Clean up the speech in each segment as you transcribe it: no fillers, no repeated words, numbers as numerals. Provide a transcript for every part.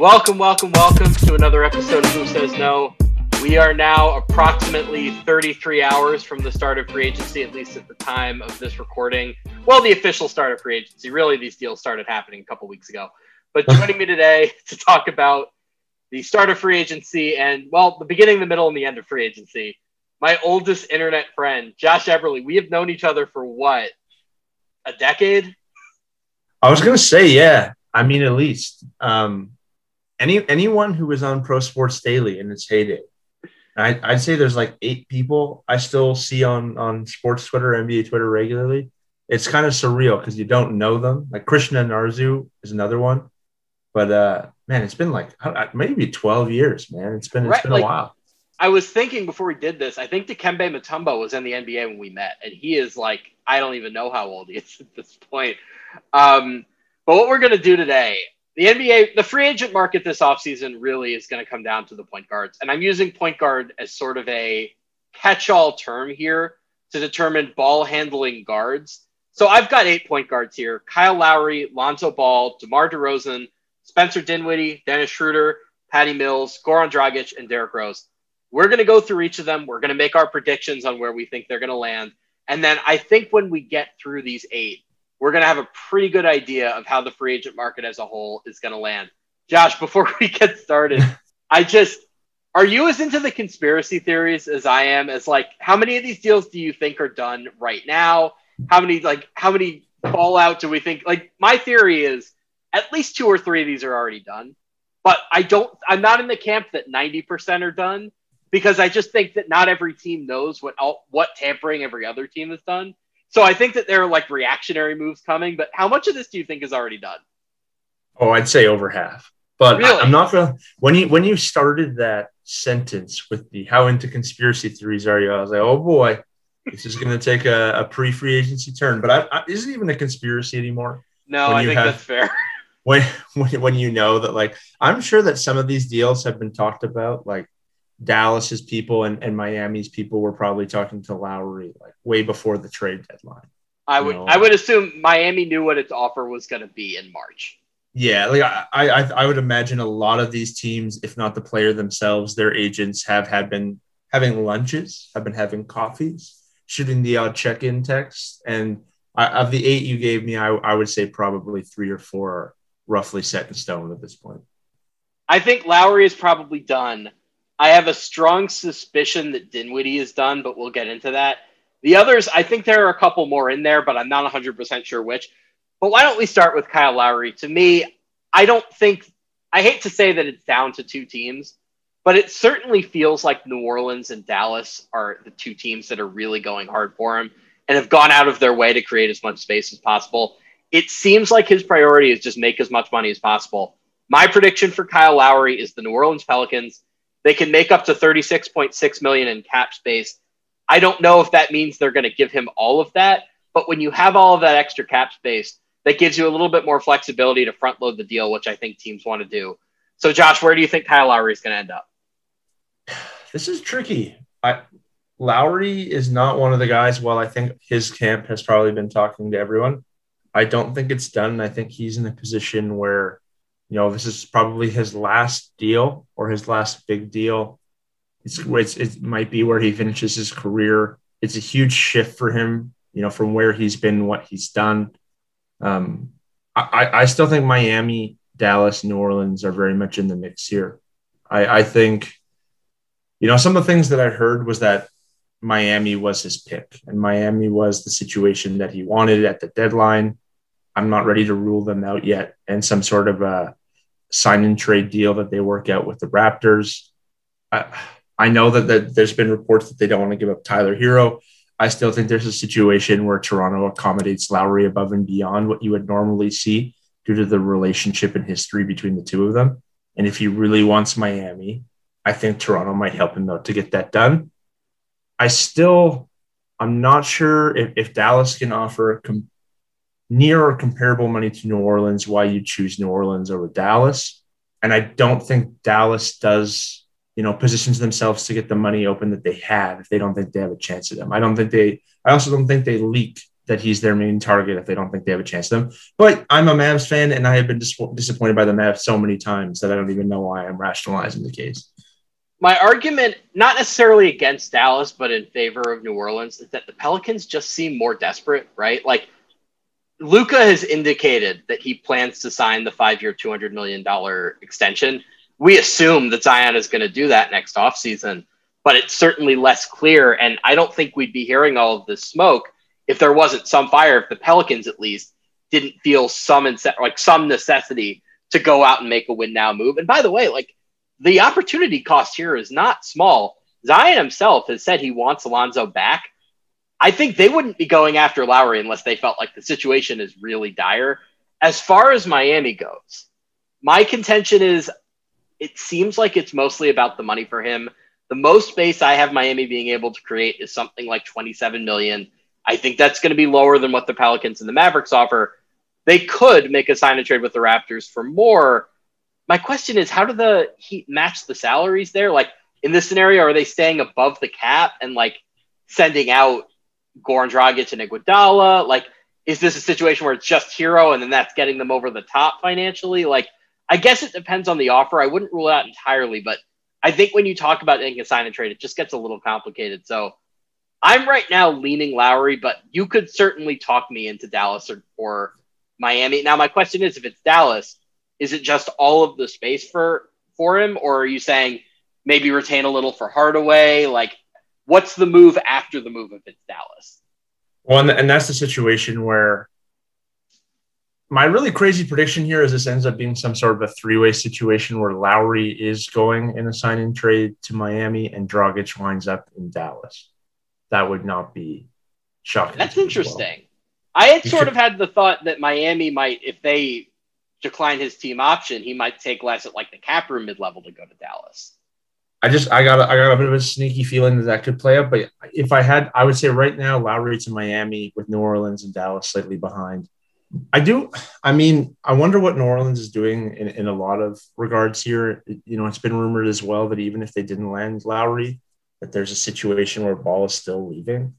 Welcome to another episode of Who Says No. We are now approximately 33 hours from the start of free agency, at least at the time of this recording. Well, the official start of free agency. Really, these deals started happening a couple weeks ago. But joining me today to talk about the start of free agency and, well, the beginning, the middle, and the end of free agency, my oldest internet friend, Josh Eberle. We have known each other for, what, a decade? I was going to say, yeah. I mean, at least. Anyone who was on Pro Sports Daily in its heyday, I'd say there's like 8 people I still see on sports Twitter, NBA Twitter regularly. It's kind of surreal because you don't know them. Like Krishna Narzu is another one. But, man, it's been like maybe 12 years, man. It's been a while. I was thinking before we did this, I think Dikembe Mutombo was in the NBA when we met. And he is like, I don't even know how old he is at this point. But what we're going to do today, the NBA, the free agent market this offseason really is going to come down to the point guards. And I'm using point guard as sort of a catch-all term here to determine ball-handling guards. So I've got 8 point guards here. Kyle Lowry, Lonzo Ball, DeMar DeRozan, Spencer Dinwiddie, Dennis Schroeder, Patty Mills, Goran Dragic, and Derrick Rose. We're going to go through each of them. We're going to make our predictions on where we think they're going to land. And then I think when we get through these 8, we're going to have a pretty good idea of how the free agent market as a whole is going to land. Josh, before we get started, are you as into the conspiracy theories as I am? As like, how many of these deals do you think are done right now? How many fallout do we think? Like, my theory is at least 2 or 3 of these are already done, but I'm not in the camp that 90% are done because I just think that not every team knows what tampering every other team has done. So I think that there are like reactionary moves coming, but how much of this do you think is already done? Oh, I'd say over half. But really? I'm not going to – when you started that sentence with the how into conspiracy theories are you, I was like, oh, boy, this is going to take a pre-free agency turn. But is it even a conspiracy anymore? No, I think that's fair. When you know that, like, I'm sure that some of these deals have been talked about, like, Dallas's people and Miami's people were probably talking to Lowry like way before the trade deadline. I would assume Miami knew what its offer was going to be in March. Yeah, like I would imagine a lot of these teams, if not the player themselves, their agents have been having lunches, have been having coffees, shooting the odd check-in text. And of the 8 you gave me, I would say probably 3 or 4 are roughly set in stone at this point. I think Lowry is probably done. I have a strong suspicion that Dinwiddie is done, but we'll get into that. The others, I think there are a couple more in there, but I'm not 100% sure which. But why don't we start with Kyle Lowry? To me, I hate to say that it's down to 2 teams, but it certainly feels like New Orleans and Dallas are the 2 teams that are really going hard for him and have gone out of their way to create as much space as possible. It seems like his priority is just make as much money as possible. My prediction for Kyle Lowry is the New Orleans Pelicans. They can make up to $36.6 million in cap space. I don't know if that means they're going to give him all of that, but when you have all of that extra cap space, that gives you a little bit more flexibility to front load the deal, which I think teams want to do. So, Josh, where do you think Kyle Lowry is going to end up? This is tricky. Lowry is not one of the guys. Well, I think his camp has probably been talking to everyone. I don't think it's done. I think he's in a position where, you know, this is probably his last deal or his last big deal. It might be where he finishes his career. It's a huge shift for him, you know, from where he's been, what he's done. I still think Miami, Dallas, New Orleans are very much in the mix here. I think, you know, some of the things that I heard was that Miami was his pick and Miami was the situation that he wanted at the deadline. I'm not ready to rule them out yet. And some sort of a sign and trade deal that they work out with the Raptors. I know that there's been reports that they don't want to give up Tyler Hero. I still think there's a situation where Toronto accommodates Lowry above and beyond what you would normally see due to the relationship and history between the two of them. And if he really wants Miami, I think Toronto might help him out to get that done. I'm not sure if Dallas can offer a near or comparable money to New Orleans, why you choose New Orleans over Dallas. And I don't think Dallas does, you know, positions themselves to get the money open that they have if they don't think they have a chance at them. I also don't think they leak that he's their main target if they don't think they have a chance at him. But I'm a Mavs fan, and I have been disappointed by the Mavs so many times that I don't even know why I'm rationalizing the case. My argument, not necessarily against Dallas, but in favor of New Orleans, is that the Pelicans just seem more desperate, right? Like, Luca has indicated that he plans to sign the 5-year, $200 million extension. We assume that Zion is going to do that next offseason, but it's certainly less clear, and I don't think we'd be hearing all of this smoke if there wasn't some fire, if the Pelicans at least didn't feel some necessity to go out and make a win-now move. And by the way, like, the opportunity cost here is not small. Zion himself has said he wants Lonzo back. I think they wouldn't be going after Lowry unless they felt like the situation is really dire. As far as Miami goes, my contention is it seems like it's mostly about the money for him. The most space I have Miami being able to create is something like $27 million. I think that's going to be lower than what the Pelicans and the Mavericks offer. They could make a sign and trade with the Raptors for more. My question is, how do the Heat match the salaries there? Like, in this scenario, are they staying above the cap and, like, sending out Goran Dragic and Iguodala? Like, is this a situation where it's just Hero and then that's getting them over the top financially? Like, I guess it depends on the offer. I wouldn't rule it out entirely, but I think when you talk about making a sign and trade, it just gets a little complicated. So I'm right now leaning Lowry, but you could certainly talk me into Dallas or Miami. Now, my question is, if it's Dallas, is it just all of the space for him? Or are you saying maybe retain a little for Hardaway? Like, what's the move after the move if it's Dallas? Well, and that's the situation where my really crazy prediction here is this ends up being some sort of a three-way situation where Lowry is going in a sign-in trade to Miami and Dragic winds up in Dallas. That would not be shocking. That's interesting. Well, I had sort of had the thought that Miami might, if they decline his team option, he might take less at like the cap room mid-level to go to Dallas. I got a bit of a sneaky feeling that that could play up, but if I had, I would say right now Lowry to Miami with New Orleans and Dallas slightly behind. I wonder what New Orleans is doing in a lot of regards here. You know, it's been rumored as well that even if they didn't land Lowry, that there's a situation where Ball is still leaving.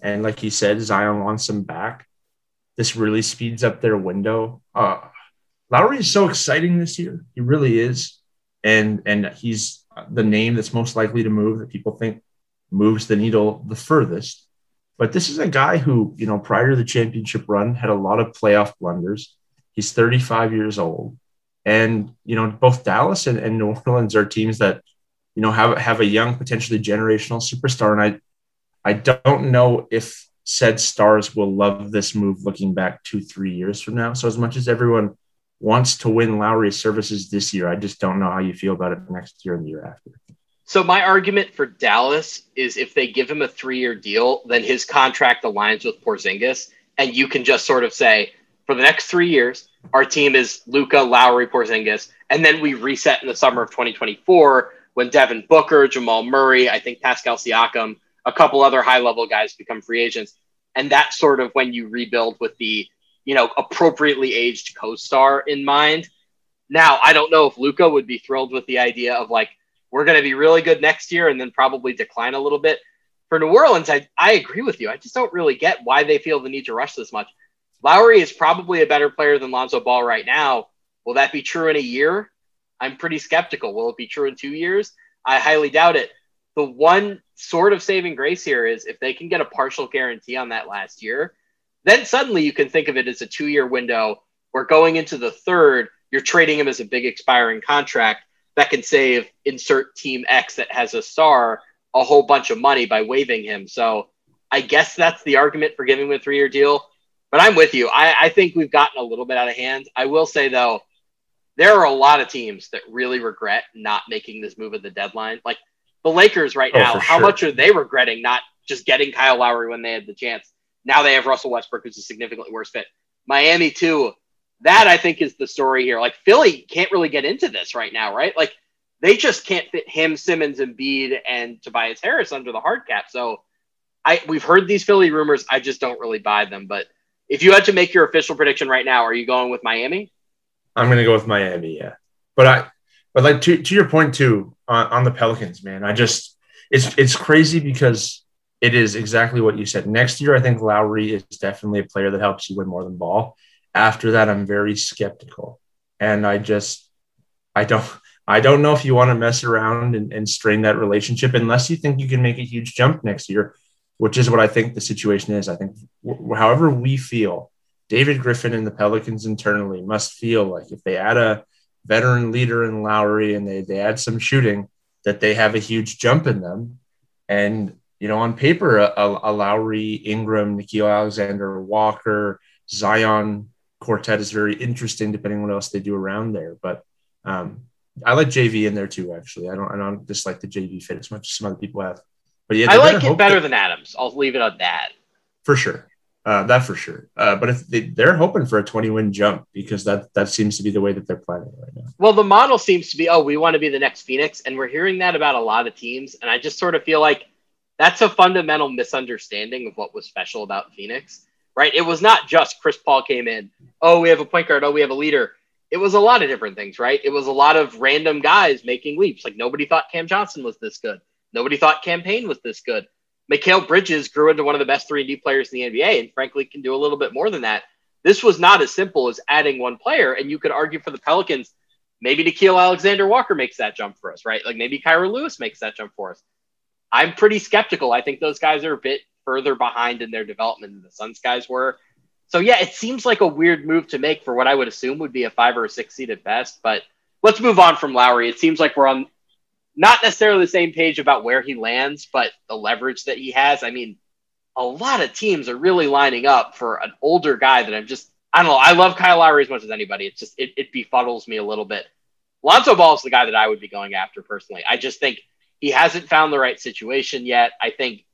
And like you said, Zion wants him back. This really speeds up their window. Lowry is so exciting this year. He really is. And he's the name that's most likely to move that people think moves the needle the furthest. But this is a guy who, you know, prior to the championship run, had a lot of playoff blunders. He's 35 years old. And, you know, both Dallas and New Orleans are teams that, you know, have a young, potentially generational superstar. And I don't know if said stars will love this move looking back 2-3 years from now. So as much as everyone wants to win Lowry's services this year, I just don't know how you feel about it next year and the year after. So my argument for Dallas is if they give him a 3-year deal, then his contract aligns with Porzingis. And you can just sort of say, for the next 3 years, our team is Luca, Lowry, Porzingis. And then we reset in the summer of 2024 when Devin Booker, Jamal Murray, I think Pascal Siakam, a couple other high-level guys become free agents. And that's sort of when you rebuild with the, you know, appropriately aged co-star in mind. Now, I don't know if Luca would be thrilled with the idea of like, we're going to be really good next year and then probably decline a little bit. For New Orleans, I agree with you. I just don't really get why they feel the need to rush this much. Lowry is probably a better player than Lonzo Ball right now. Will that be true in a year? I'm pretty skeptical. Will it be true in 2 years? I highly doubt it. The one sort of saving grace here is if they can get a partial guarantee on that last year, then suddenly you can think of it as a 2-year window where going into the third, you're trading him as a big expiring contract that can save insert team X that has a star a whole bunch of money by waiving him. So I guess that's the argument for giving him a 3-year deal, but I'm with you. I think we've gotten a little bit out of hand. I will say though, there are a lot of teams that really regret not making this move at the deadline. Like the Lakers right now, how much are they regretting not just getting Kyle Lowry when they had the chance? Now they have Russell Westbrook, who's a significantly worse fit. Miami, too. That, I think, is the story here. Like, Philly can't really get into this right now, right? Like, they just can't fit him, Simmons, Embiid, and Tobias Harris under the hard cap. So we've heard these Philly rumors. I just don't really buy them. But if you had to make your official prediction right now, are you going with Miami? I'm going to go with Miami, yeah. But like, to your point, too, on the Pelicans, man, it's crazy because it is exactly what you said. Next year, I think Lowry is definitely a player that helps you win more than Ball. After that, I'm very skeptical. And I don't know if you want to mess around and strain that relationship unless you think you can make a huge jump next year, which is what I think the situation is. I think however we feel, David Griffin and the Pelicans internally must feel like if they add a veteran leader in Lowry and they add some shooting, that they have a huge jump in them. And, you know, on paper, a Lowry, Ingram, Nickeil Alexander-Walker, Zion quartet is very interesting depending on what else they do around there. But I like JV in there too, actually. I don't dislike the JV fit as much as some other people have. But yeah, I like it better than Adams. I'll leave it on that. For sure. That for sure. But if they're hoping for a 20-win jump because that seems to be the way that they're planning right now. Well, the model seems to be, we want to be the next Phoenix. And we're hearing that about a lot of teams. And I just sort of feel like that's a fundamental misunderstanding of what was special about Phoenix, right? It was not just Chris Paul came in. Oh, we have a point guard. Oh, we have a leader. It was a lot of different things, right? It was a lot of random guys making leaps. Like nobody thought Cam Johnson was this good. Nobody thought Cam Payne was this good. Mikal Bridges grew into one of the best 3-and-D players in the NBA and frankly can do a little bit more than that. This was not as simple as adding one player, and you could argue for the Pelicans, maybe Nickeil Alexander-Walker makes that jump for us, right? Like maybe Kyra Lewis makes that jump for us. I'm pretty skeptical. I think those guys are a bit further behind in their development than the Suns guys were. So yeah, it seems like a weird move to make for what I would assume would be a 5 or a 6 seed at best, but let's move on from Lowry. It seems like we're on not necessarily the same page about where he lands, but the leverage that he has. I mean, a lot of teams are really lining up for an older guy that I don't know. I love Kyle Lowry as much as anybody. It's just, it befuddles me a little bit. Lonzo Ball is the guy that I would be going after personally. I just think he hasn't found the right situation yet. I think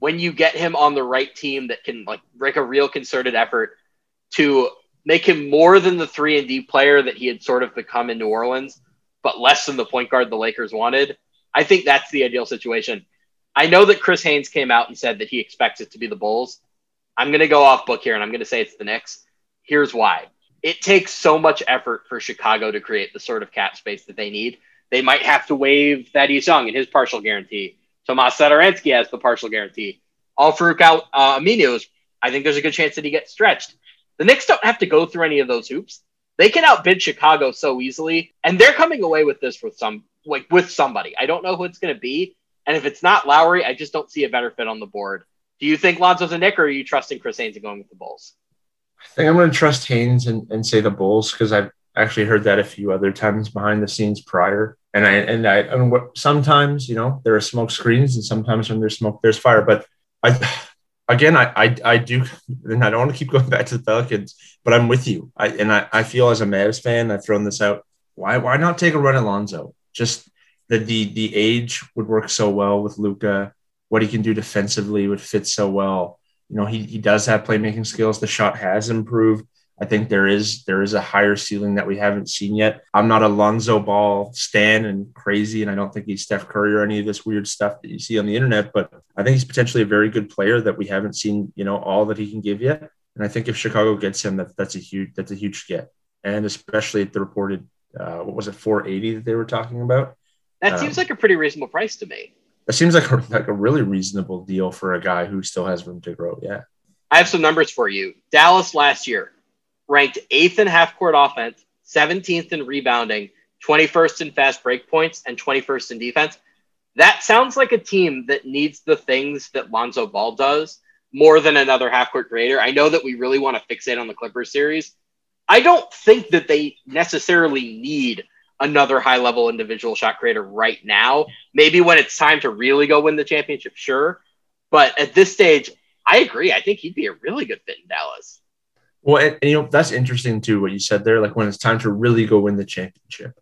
when you get him on the right team that can like make a real concerted effort to make him more than the 3-and-D player that he had sort of become in New Orleans, but less than the point guard the Lakers wanted. I think that's the ideal situation. I know that Chris Haynes came out and said that he expects it to be the Bulls. I'm going to go off book here, and I'm going to say it's the Knicks. Here's why. It takes so much effort for Chicago to create the sort of cap space that they need. They might have to waive Thaddeus Young and his partial guarantee. Tomas Satoransky has the partial guarantee. All Farouk Aminu, I think there's a good chance that he gets stretched. The Knicks don't have to go through any of those hoops. They can outbid Chicago so easily, and they're coming away with this with somebody. I don't know who it's going to be, and if it's not Lowry, I just don't see a better fit on the board. Do you think Lonzo's a Knick, or are you trusting Chris Haynes and going with the Bulls? I think I'm going to trust Haynes and say the Bulls because I've actually heard that a few other times behind the scenes prior. And sometimes, you know, there are smoke screens, and sometimes when there's smoke, there's fire. But I do, and I don't want to keep going back to the Pelicans, but I'm with you. I feel as a Mavs fan, I've thrown this out. Why not take a run at Lonzo? Just the age would work so well with Luca. What he can do defensively would fit so well. You know, he does have playmaking skills. The shot has improved. I think there is a higher ceiling that we haven't seen yet. I'm not a Lonzo Ball stan and crazy, and I don't think he's Steph Curry or any of this weird stuff that you see on the internet, but I think he's potentially a very good player that we haven't seen, you know, all that he can give yet. And I think if Chicago gets him, that's a huge get. And especially at the reported, what was it, 480 that they were talking about? That seems like a pretty reasonable price to me. That seems like a really reasonable deal for a guy who still has room to grow, yeah. I have some numbers for you. Dallas last year, ranked 8th in half-court offense, 17th in rebounding, 21st in fast break points, and 21st in defense. That sounds like a team that needs the things that Lonzo Ball does more than another half-court creator. I know that we really want to fixate on the Clippers series. I don't think that they necessarily need another high-level individual shot creator right now. Maybe when it's time to really go win the championship, sure. But at this stage, I agree. I think he'd be a really good fit in Dallas. Well, and you know, that's interesting too, what you said there, like when it's time to really go win the championship,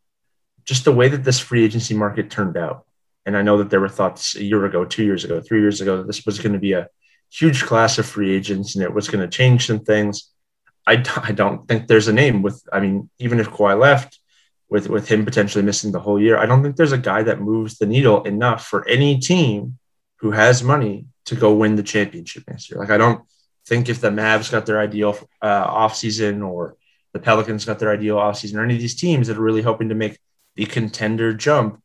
just the way that this free agency market turned out. And I know that there were thoughts a year ago, 2 years ago, 3 years ago, that this was going to be a huge class of free agents and it was going to change some things. I don't think there's a name with, I mean, even if Kawhi left with him potentially missing the whole year, I don't think there's a guy that moves the needle enough for any team who has money to go win the championship next year. Like I think if the Mavs got their ideal offseason or the Pelicans got their ideal offseason or any of these teams that are really hoping to make the contender jump,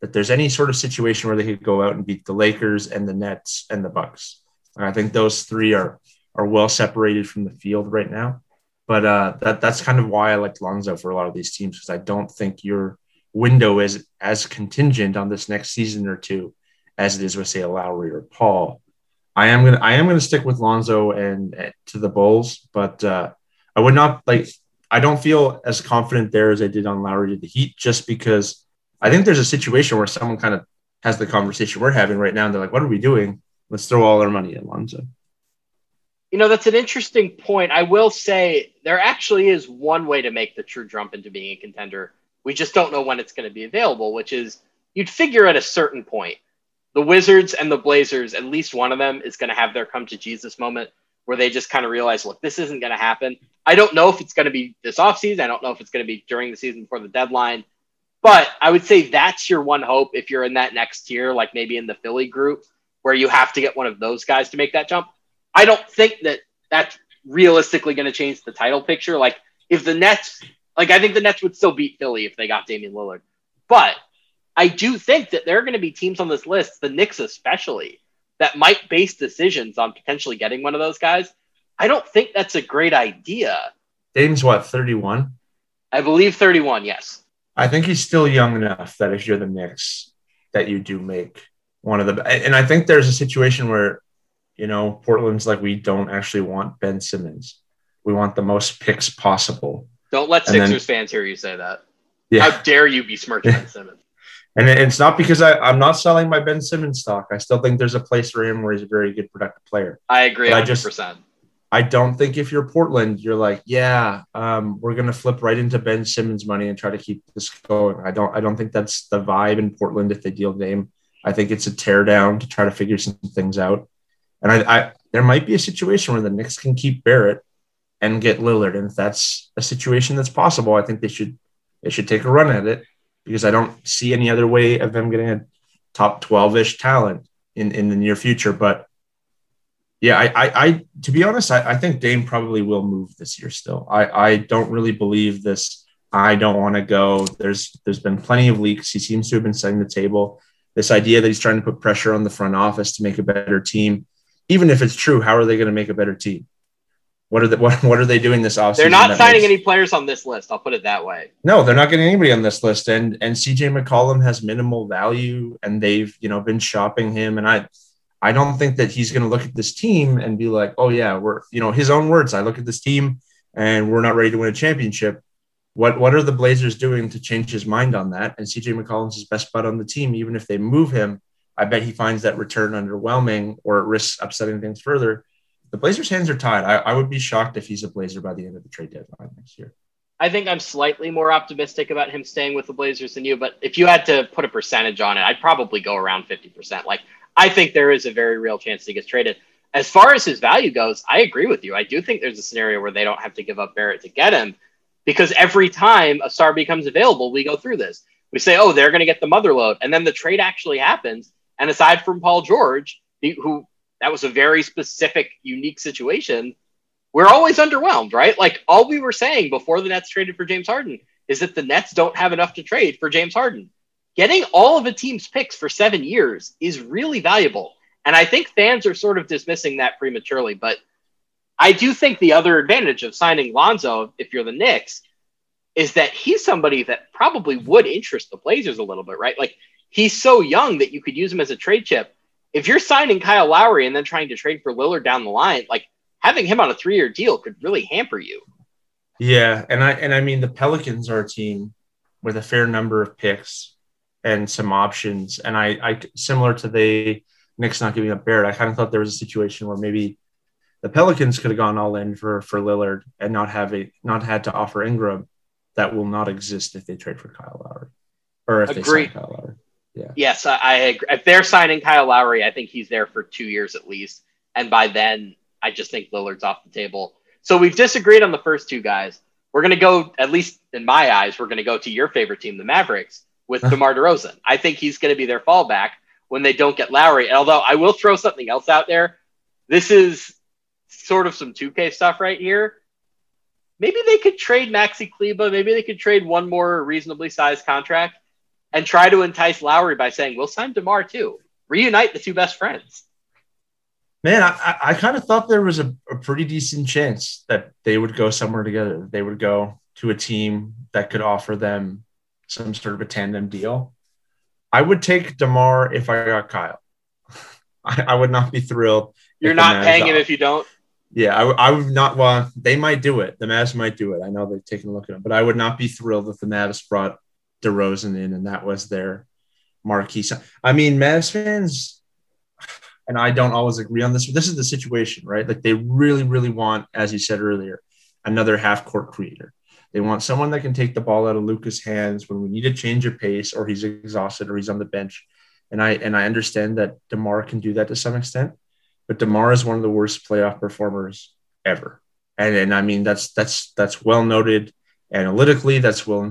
that there's any sort of situation where they could go out and beat the Lakers and the Nets and the Bucks. I think those three are well separated from the field right now. But that's kind of why I like Lonzo for a lot of these teams, because I don't think your window is as contingent on this next season or two as it is with, say, a Lowry or Paul. I am gonna stick with Lonzo and to the Bulls, but I would not like. I don't feel as confident there as I did on Lowry to the Heat, just because I think there's a situation where someone kind of has the conversation we're having right now, and they're like, "What are we doing? Let's throw all our money at Lonzo." You know, that's an interesting point. I will say there actually is one way to make the true jump into being a contender. We just don't know when it's going to be available, which is you'd figure at a certain point, the Wizards and the Blazers, at least one of them is going to have their come to Jesus moment where they just kind of realize, look, this isn't going to happen. I don't know if it's going to be this offseason. I don't know if it's going to be during the season before the deadline. But I would say that's your one hope if you're in that next tier, like maybe in the Philly group, where you have to get one of those guys to make that jump. I don't think that that's realistically going to change the title picture. Like if the Nets, like I think the Nets would still beat Philly if they got Damian Lillard. But I do think that there are going to be teams on this list, the Knicks especially, that might base decisions on potentially getting one of those guys. I don't think that's a great idea. Dame's what, 31? I believe 31, yes. I think he's still young enough that if you're the Knicks, that you do make one of the – and I think there's a situation where, you know, Portland's like, we don't actually want Ben Simmons. We want the most picks possible. Don't let Sixers fans hear you say that. Yeah. How dare you besmirch Ben Simmons. And it's not because I'm not selling my Ben Simmons stock. I still think there's a place for him where he's a very good, productive player. I agree 100%. I don't think if you're Portland, you're like, yeah, we're going to flip right into Ben Simmons money and try to keep this going. I don't think that's the vibe in Portland if they deal Dame. I think it's a teardown to try to figure some things out. And I there might be a situation where the Knicks can keep Barrett and get Lillard. And if that's a situation that's possible, I think they should take a run at it, because I don't see any other way of them getting a top 12-ish talent in the near future. But yeah, I to be honest, I think Dame probably will move this year still. I don't really believe this. I don't want to go. There's been plenty of leaks. He seems to have been setting the table. This idea that he's trying to put pressure on the front office to make a better team. Even if it's true, how are they going to make a better team? What are they doing this offseason? They're not signing any players on this list. I'll put it that way. No, they're not getting anybody on this list. And CJ McCollum has minimal value, and they've been shopping him. And I don't think that he's going to look at this team and be like, oh yeah, we're his own words. I look at this team and we're not ready to win a championship. What are the Blazers doing to change his mind on that? And CJ McCollum's his best bet on the team. Even if they move him, I bet he finds that return underwhelming, or it risks upsetting things further. The Blazers' hands are tied. I would be shocked if he's a Blazer by the end of the trade deadline next year. I think I'm slightly more optimistic about him staying with the Blazers than you, but if you had to put a percentage on it, I'd probably go around 50%. Like, I think there is a very real chance he gets traded. As far as his value goes, I agree with you. I do think there's a scenario where they don't have to give up Barrett to get him, because every time a star becomes available, we go through this. We say, oh, they're going to get the mother load, and then the trade actually happens. And aside from Paul George, who that was a very specific, unique situation, we're always underwhelmed, right? Like all we were saying before the Nets traded for James Harden is that the Nets don't have enough to trade for James Harden. Getting all of a team's picks for 7 years is really valuable. And I think fans are sort of dismissing that prematurely. But I do think the other advantage of signing Lonzo, if you're the Knicks, is that he's somebody that probably would interest the Blazers a little bit, right? Like he's so young that you could use him as a trade chip. If you're signing Kyle Lowry and then trying to trade for Lillard down the line, like having him on a 3-year deal could really hamper you. Yeah. And I mean, the Pelicans are a team with a fair number of picks and some options. And I similar to the Knicks not giving up Barrett, I kind of thought there was a situation where maybe the Pelicans could have gone all in for Lillard and not had to offer Ingram. That will not exist if they trade for Kyle Lowry or if they sign Kyle Lowry. Yeah. Yes, I agree. If they're signing Kyle Lowry, I think he's there for 2 years at least. And by then, I just think Lillard's off the table. So we've disagreed on the first two guys. We're going to go, at least in my eyes, we're going to go to your favorite team, the Mavericks, with DeMar DeRozan. I think he's going to be their fallback when they don't get Lowry. And although I will throw something else out there. This is sort of some 2K stuff right here. Maybe they could trade Maxi Kleba. Maybe they could trade one more reasonably sized contract. and try to entice Lowry by saying, we'll sign DeMar too. Reunite the two best friends. Man, I kind of thought there was a pretty decent chance that they would go somewhere together. They would go to a team that could offer them some sort of a tandem deal. I would take DeMar if I got Kyle. I would not be thrilled. You're not paying him if you don't? Yeah, I would not. Well, they might do it. The Mavs might do it. I know they've taken a look at him, but I would not be thrilled if the Mavs brought DeRozan in and that was their marquee sign. I mean, Mavs fans, and I don't always agree on this, but this is the situation, right? Like they really, really want, as you said earlier, another half-court creator. They want someone that can take the ball out of Luca's hands when we need a change of pace or he's exhausted or he's on the bench. And I understand that DeMar can do that to some extent, but DeMar is one of the worst playoff performers ever. And I mean, that's well noted analytically. That's well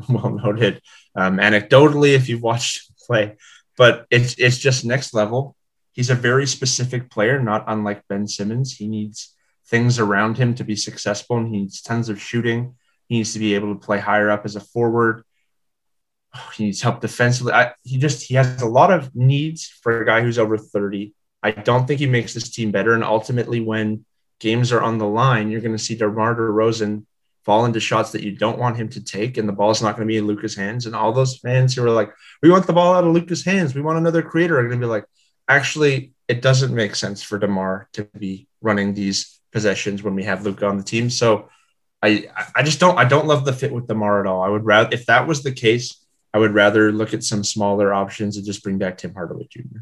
noted anecdotally if you've watched him play, but it's just next level. He's a very specific player, not unlike Ben Simmons. He needs things around him to be successful and he needs tons of shooting. He needs to be able to play higher up as a forward. He needs help defensively. He has a lot of needs for a guy who's over 30. I don't think he makes this team better. And ultimately, when games are on the line, you're going to see DeMar DeRozan fall into shots that you don't want him to take, and the ball's not going to be in Luca's hands. And all those fans who are like, we want the ball out of Luca's hands, we want another creator, are going to be like, actually, it doesn't make sense for DeMar to be running these possessions when we have Luca on the team. So I just don't love the fit with DeMar at all. I would rather, if that was the case, I would rather look at some smaller options and just bring back Tim Hardaway Jr.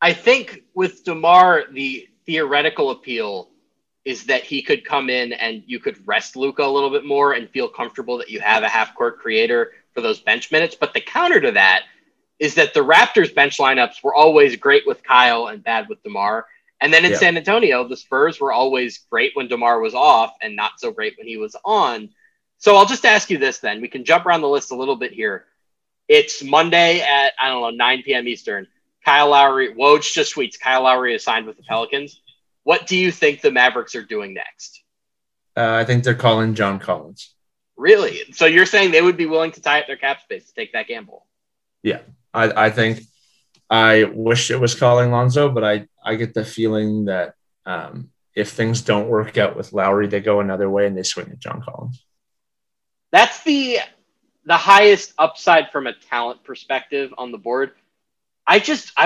I think with DeMar, the theoretical appeal is that he could come in and you could rest Luca a little bit more and feel comfortable that you have a half-court creator for those bench minutes. But the counter to that is that the Raptors bench lineups were always great with Kyle and bad with DeMar. And then in San Antonio, the Spurs were always great when DeMar was off and not so great when he was on. So I'll just ask you this then. We can jump around the list a little bit here. It's Monday at, 9 p.m. Eastern. Kyle Lowry, Woj just tweets, Kyle Lowry is signed with the Pelicans. What do you think the Mavericks are doing next? I think they're calling John Collins. Really? So you're saying they would be willing to tie up their cap space to take that gamble? Yeah. I think I wish it was calling Lonzo, but I get the feeling that if things don't work out with Lowry, they go another way and they swing at John Collins. That's the highest upside from a talent perspective on the board. I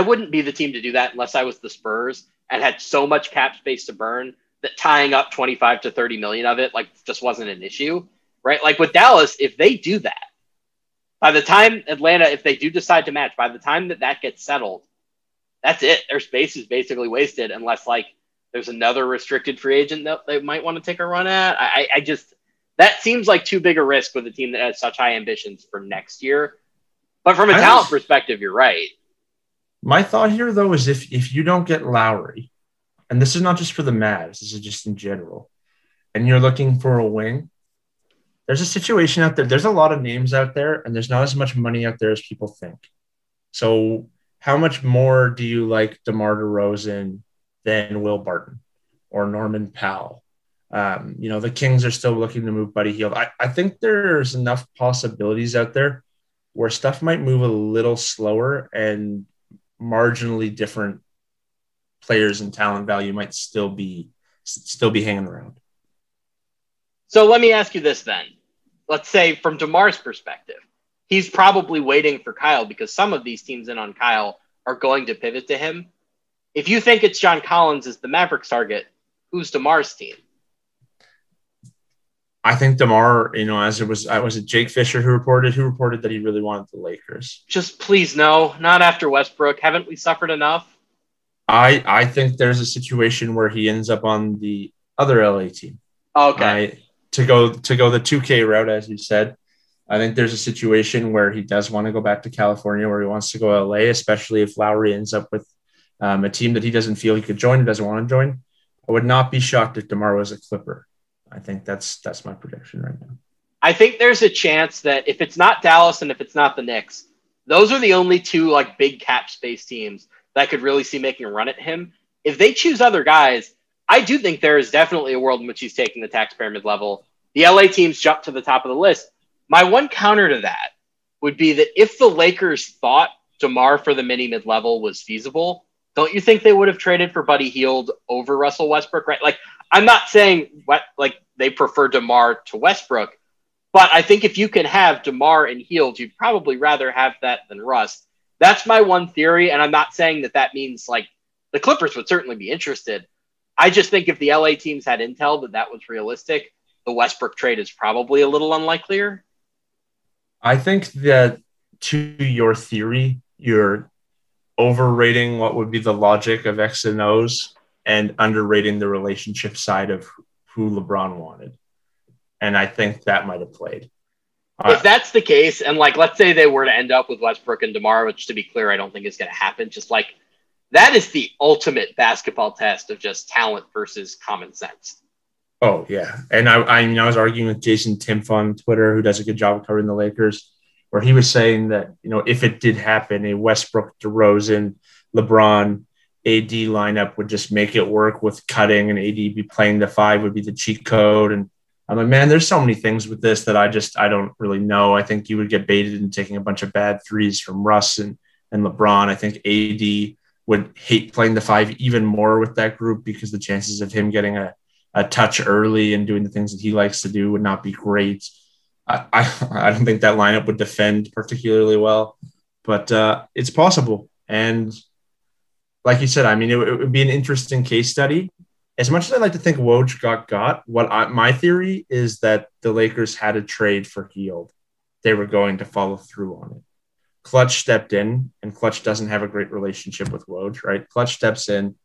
wouldn't be the team to do that unless I was the Spurs and had so much cap space to burn that tying up 25 to 30 million of it, just wasn't an issue, right? Like with Dallas, if they do that, by the time Atlanta, if they do decide to match, by the time that gets settled, that's it. Their space is basically wasted unless there's another restricted free agent that they might want to take a run at. That seems like too big a risk with a team that has such high ambitions for next year. But from a talent perspective, you're right. My thought here, though, is if you don't get Lowry, and this is not just for the Mavs, this is just in general, and you're looking for a wing, there's a situation out there. There's a lot of names out there, and there's not as much money out there as people think. So how much more do you like DeMar DeRozan than Will Barton or Norman Powell? The Kings are still looking to move Buddy Hield. I think there's enough possibilities out there where stuff might move a little slower and marginally different players and talent value might still be hanging around. So let me ask you this then. Let's say from DeMar's perspective, he's probably waiting for Kyle because some of these teams in on Kyle are going to pivot to him. If you think it's John Collins as the Mavericks target, who's DeMar's team? I think DeMar, was it Jake Fisher who reported that he really wanted the Lakers? Just please, no, not after Westbrook. Haven't we suffered enough? I think there's a situation where he ends up on the other LA team. Okay. To go the 2K route, as you said. I think there's a situation where he does want to go back to California, where he wants to go to LA, especially if Lowry ends up with a team that he doesn't feel he could join, and doesn't want to join. I would not be shocked if DeMar was a Clipper. I think that's my prediction right now. I think there's a chance that if it's not Dallas and if it's not the Knicks, those are the only two big cap space teams that I could really see making a run at him. If they choose other guys, I do think there is definitely a world in which he's taking the tax pyramid level. The LA teams jump to the top of the list. My one counter to that would be that if the Lakers thought DeMar for the mini mid-level was feasible, don't you think they would have traded for Buddy Hield over Russell Westbrook, right? Like, I'm not saying they prefer DeMar to Westbrook, but I think if you can have DeMar and Hield, you'd probably rather have that than Russ. That's my one theory, and I'm not saying that means, the Clippers would certainly be interested. I just think if the LA teams had intel that was realistic, the Westbrook trade is probably a little unlikelier. I think that, to your theory, you're overrating what would be the logic of X and O's and underrating the relationship side of who LeBron wanted. And I think that might have played. If that's the case, and let's say they were to end up with Westbrook and DeMar, which, to be clear, I don't think is going to happen. Just that is the ultimate basketball test of just talent versus common sense. Oh, yeah. And I was arguing with Jason Timpf on Twitter, who does a good job of covering the Lakers, where he was saying that, if it did happen, a Westbrook, DeRozan, LeBron, AD lineup would just make it work with cutting, and AD be playing the five would be the cheat code. And I'm like, man, there's so many things with this that I don't really know. I think you would get baited in taking a bunch of bad threes from Russ and LeBron. I think AD would hate playing the five even more with that group because the chances of him getting a touch early and doing the things that he likes to do would not be great. I don't think that lineup would defend particularly well, but it's possible. And like you said, it would be an interesting case study. As much as I like to think Woj got, my theory is that the Lakers had a trade for Hield. They were going to follow through on it. Clutch stepped in, and Clutch doesn't have a great relationship with Woj, right? Clutch steps in.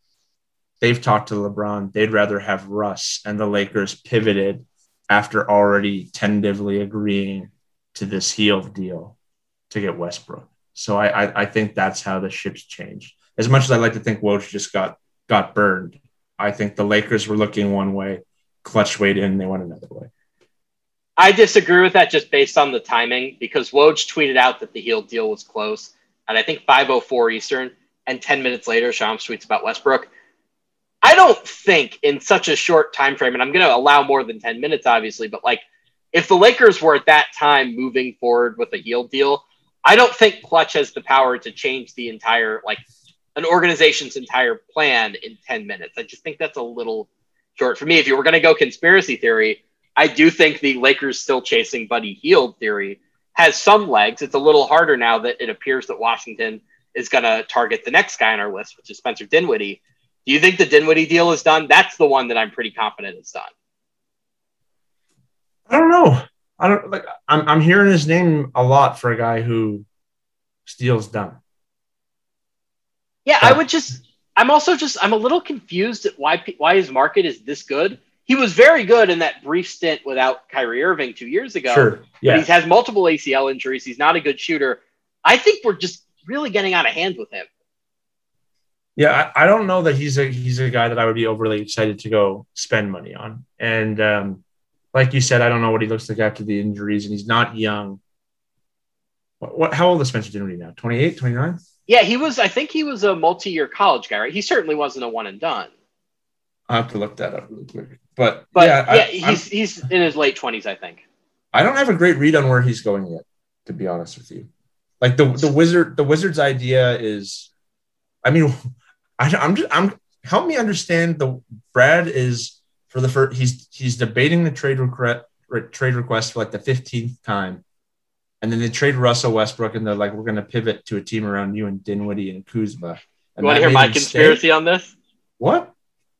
They've talked to LeBron. They'd rather have Russ, and the Lakers pivoted after already tentatively agreeing to this Hield deal to get Westbrook. So I think that's how the ship's changed. As much as I like to think Woj just got burned, I think the Lakers were looking one way, Clutch weighed in, they went another way. I disagree with that just based on the timing, because Woj tweeted out that the Hield deal was close, and I think 5:04 Eastern, and 10 minutes later, Shams tweets about Westbrook. I don't think in such a short time frame, and I'm going to allow more than 10 minutes, obviously, but if the Lakers were at that time moving forward with a Hield deal, I don't think Clutch has the power to change the entire, an organization's entire plan in 10 minutes. I just think that's a little short for me. If you were going to go conspiracy theory, I do think the Lakers still chasing Buddy Hield theory has some legs. It's a little harder now that it appears that Washington is going to target the next guy on our list, which is Spencer Dinwiddie. Do you think the Dinwiddie deal is done? That's the one that I'm pretty confident is done. I don't know. I'm hearing his name a lot for a guy who steals done. Yeah, I'm a little confused at why his market is this good. He was very good in that brief stint without Kyrie Irving 2 years ago. Sure, yeah. But he has multiple ACL injuries. He's not a good shooter. I think we're just really getting out of hand with him. Yeah, I don't know that he's a guy that I would be overly excited to go spend money on. And like you said, I don't know what he looks like after the injuries, and he's not young. How old is Spencer Dinwiddie now? 28, 29? Yeah, I think he was a multi-year college guy, right? He certainly wasn't a one and done. I'll have to look that up really quick. But yeah, he's in his late 20s, I think. I don't have a great read on where he's going yet, to be honest with you. The Wizards' idea is, help me understand. Brad is for the first. He's debating the trade request for the 15th time. And then they trade Russell Westbrook, and they're like, we're going to pivot to a team around you and Dinwiddie and Kuzma. You want to hear my conspiracy on this? What?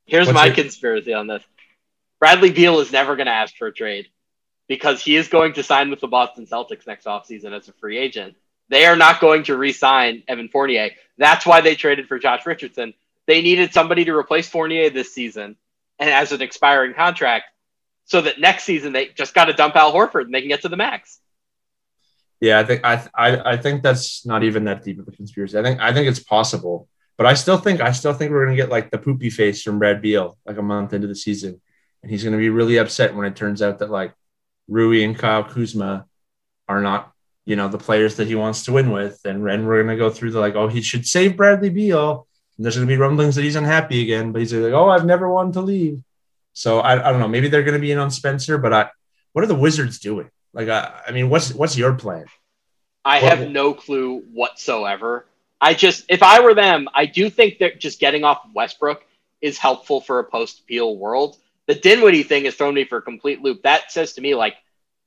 Here's my conspiracy on this. Bradley Beal is never going to ask for a trade because he is going to sign with the Boston Celtics next offseason as a free agent. They are not going to re-sign Evan Fournier. That's why they traded for Josh Richardson. They needed somebody to replace Fournier this season and as an expiring contract so that next season they just got to dump Al Horford and they can get to the max. Yeah, I think that's not even that deep of a conspiracy. I think it's possible, but I still think we're going to get the poopy face from Brad Beal a month into the season, and he's going to be really upset when it turns out that Rui and Kyle Kuzma are not the players that he wants to win with, and we're going to go through the he should save Bradley Beal, and there's going to be rumblings that he's unhappy again, but he's I've never wanted to leave. So I don't know, maybe they're going to be in on Spencer, but what are the Wizards doing? What's your plan? I have no clue whatsoever. I just, if I were them, I do think that just getting off Westbrook is helpful for a post-Peel world. The Dinwiddie thing has thrown me for a complete loop. That says to me, like,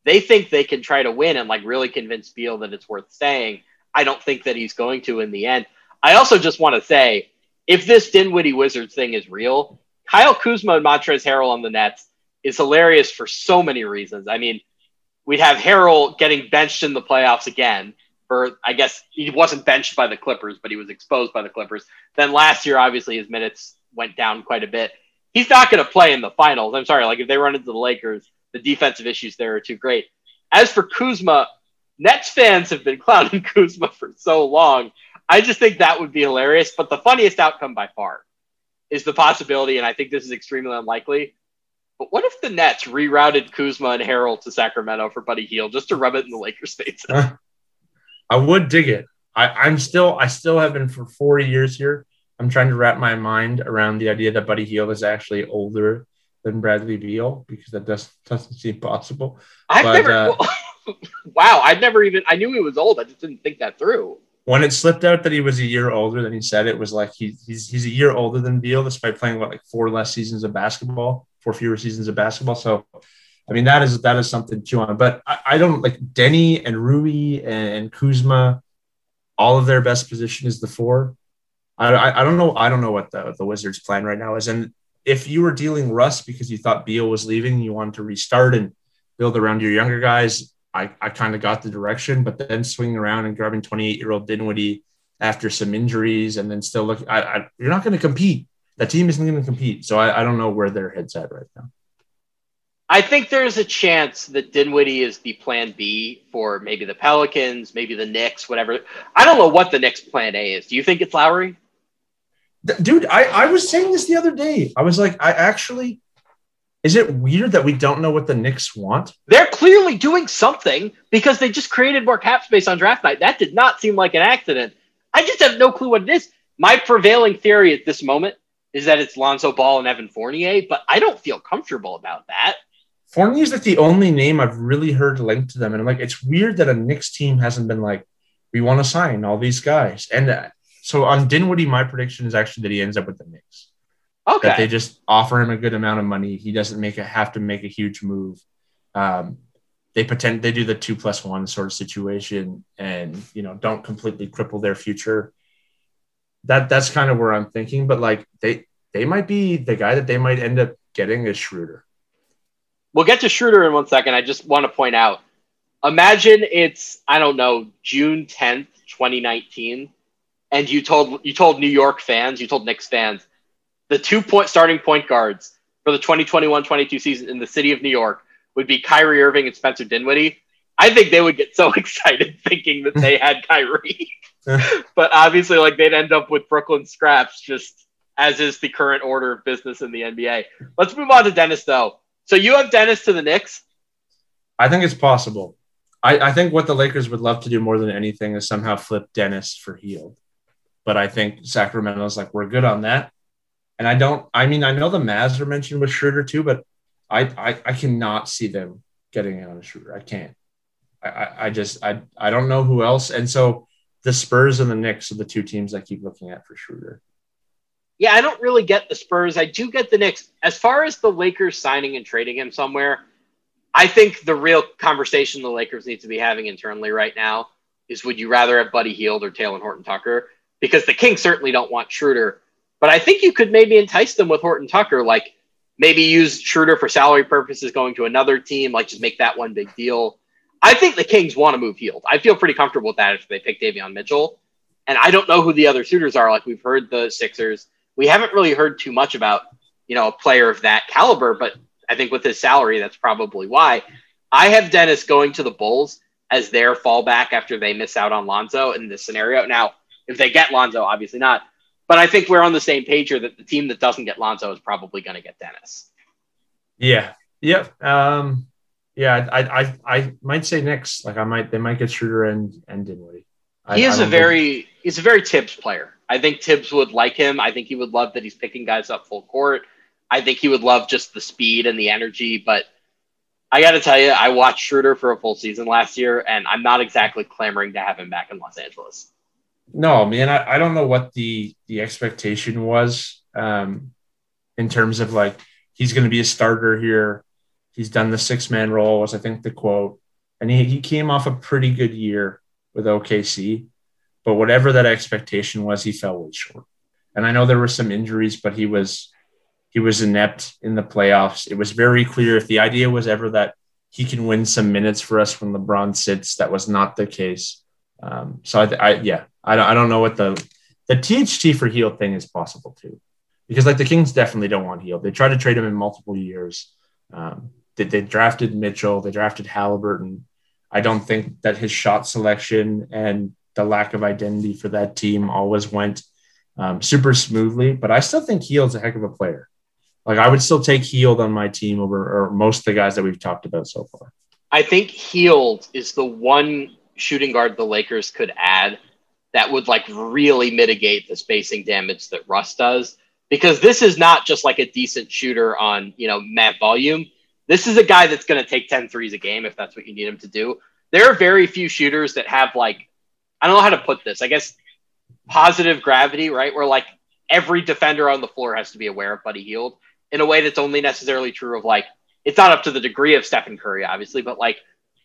they think they can try to win and, like, really convince Beal that it's worth staying. I don't think that he's going to in the end. I also just want to say, if this Dinwiddie Wizards thing is real, Kyle Kuzma and Montrezl Harrell on the Nets is hilarious for so many reasons. I mean, we'd have Harrell getting benched in the playoffs again. Or I guess he wasn't benched by the Clippers, but he was exposed by the Clippers. Then last year, obviously, his minutes went down quite a bit. He's not going to play in the finals. I'm sorry. Like, if they run into the Lakers, the defensive issues there are too great. As for Kuzma, Nets fans have been clowning Kuzma for so long. I just think that would be hilarious. But the funniest outcome by far is the possibility, and I think this is extremely unlikely, but what if the Nets rerouted Kuzma and Harrell to Sacramento for Buddy Hield just to rub it in the Lakers' faces? I would dig it. I still have been for 4 years here. I'm trying to wrap my mind around the idea that Buddy Hield is actually older than Bradley Beal, because that doesn't seem possible. I knew he was old. I just didn't think that through. When it slipped out that he was a year older than he said, it was like he's a year older than Beal, despite playing four fewer seasons of basketball. So, I mean, that is something to on. But I don't like Denny and Rui and Kuzma. All of their best position is the four. I don't know what the Wizards' plan right now is. And if you were dealing Russ because you thought Beal was leaving, you wanted to restart and build around your younger guys, I kind of got the direction. But then swinging around and grabbing 28-year-old Dinwiddie after some injuries and then still look, you're not going to compete. That team isn't going to compete. So I don't know where their head's at right now. I think there's a chance that Dinwiddie is the plan B for maybe the Pelicans, maybe the Knicks, whatever. I don't know what the Knicks' plan A is. Do you think it's Lowry? Dude, I was saying this the other day. I was like, is it weird that we don't know what the Knicks want? They're clearly doing something because they just created more cap space on draft night. That did not seem like an accident. I just have no clue what it is. My prevailing theory at this moment is that it's Lonzo Ball and Evan Fournier, but I don't feel comfortable about that. Fournier is like the only name I've really heard linked to them. And I'm like, it's weird that a Knicks team hasn't been like, we want to sign all these guys. And so on Dinwiddie, my prediction is actually that he ends up with the Knicks. Okay. That they just offer him a good amount of money. He doesn't have to make a huge move. They pretend they do the 2+1 sort of situation and, don't completely cripple their future. That's kind of where I'm thinking. But like they might be the guy that they might end up getting is Schroeder. We'll get to Schroeder in 1 second. I just want to point out, imagine it's, June 10th, 2019, and you told New York fans, you told Knicks fans, the starting point guards for the 2021-22 season in the city of New York would be Kyrie Irving and Spencer Dinwiddie. I think they would get so excited thinking that they had Kyrie. But obviously, like, they'd end up with Brooklyn scraps, just as is the current order of business in the NBA. Let's move on to Dennis, though. So you have Dennis to the Knicks? I think it's possible. I think what the Lakers would love to do more than anything is somehow flip Dennis for Hield. But I think Sacramento's like, we're good on that. And I know the Mavs are mentioned with Schroeder too, but I cannot see them getting out of Schroeder. I can't. I just don't know who else. And so the Spurs and the Knicks are the two teams I keep looking at for Schroeder. Yeah, I don't really get the Spurs. I do get the Knicks. As far as the Lakers signing and trading him somewhere, I think the real conversation the Lakers need to be having internally right now is, would you rather have Buddy Hield or Talen Horton-Tucker? Because the Kings certainly don't want Schroeder. But I think you could maybe entice them with Horton-Tucker, like maybe use Schroeder for salary purposes going to another team, like just make that one big deal. I think the Kings want to move Hield. I feel pretty comfortable with that if they pick Davion Mitchell. And I don't know who the other suitors are. Like, we've heard the Sixers. We haven't really heard too much about, a player of that caliber, but I think with his salary, that's probably why. I have Dennis going to the Bulls as their fallback after they miss out on Lonzo in this scenario. Now, if they get Lonzo, obviously not. But I think we're on the same page here that the team that doesn't get Lonzo is probably going to get Dennis. Yeah. Yep. Yeah. I might say Knicks. Like, they might get Schroeder and Dinwiddie. He's a very Tibbs player. I think Tibbs would like him. I think he would love that he's picking guys up full court. I think he would love just the speed and the energy, but I got to tell you, I watched Schroeder for a full season last year, and I'm not exactly clamoring to have him back in Los Angeles. No, man, I don't know what the expectation was in terms of, like, he's going to be a starter here. He's done the six-man role, was I think the quote. And he came off a pretty good year with OKC. But whatever that expectation was, he fell way short. And I know there were some injuries, but he was inept in the playoffs. It was very clear, if the idea was ever that he can win some minutes for us when LeBron sits, that was not the case. I don't know what the THT for Hield thing is possible too, because like the Kings definitely don't want Hield. They tried to trade him in multiple years. They drafted Mitchell, they drafted Halliburton. I don't think that his shot selection and the lack of identity for that team always went super smoothly, but I still think Hield's a heck of a player. Like, I would still take Hield on my team over or most of the guys that we've talked about so far. I think Hield is the one shooting guard the Lakers could add that would, like, really mitigate the spacing damage that Russ does, because this is not just like a decent shooter on, you know, Matt volume. This is a guy that's going to take 10 threes a game if that's what you need him to do. There are very few shooters that have, like, I don't know how to put this, I guess, positive gravity, right? Where, like, every defender on the floor has to be aware of Buddy Hield in a way that's only necessarily true of, like, it's not up to the degree of Stephen Curry, obviously, but, like,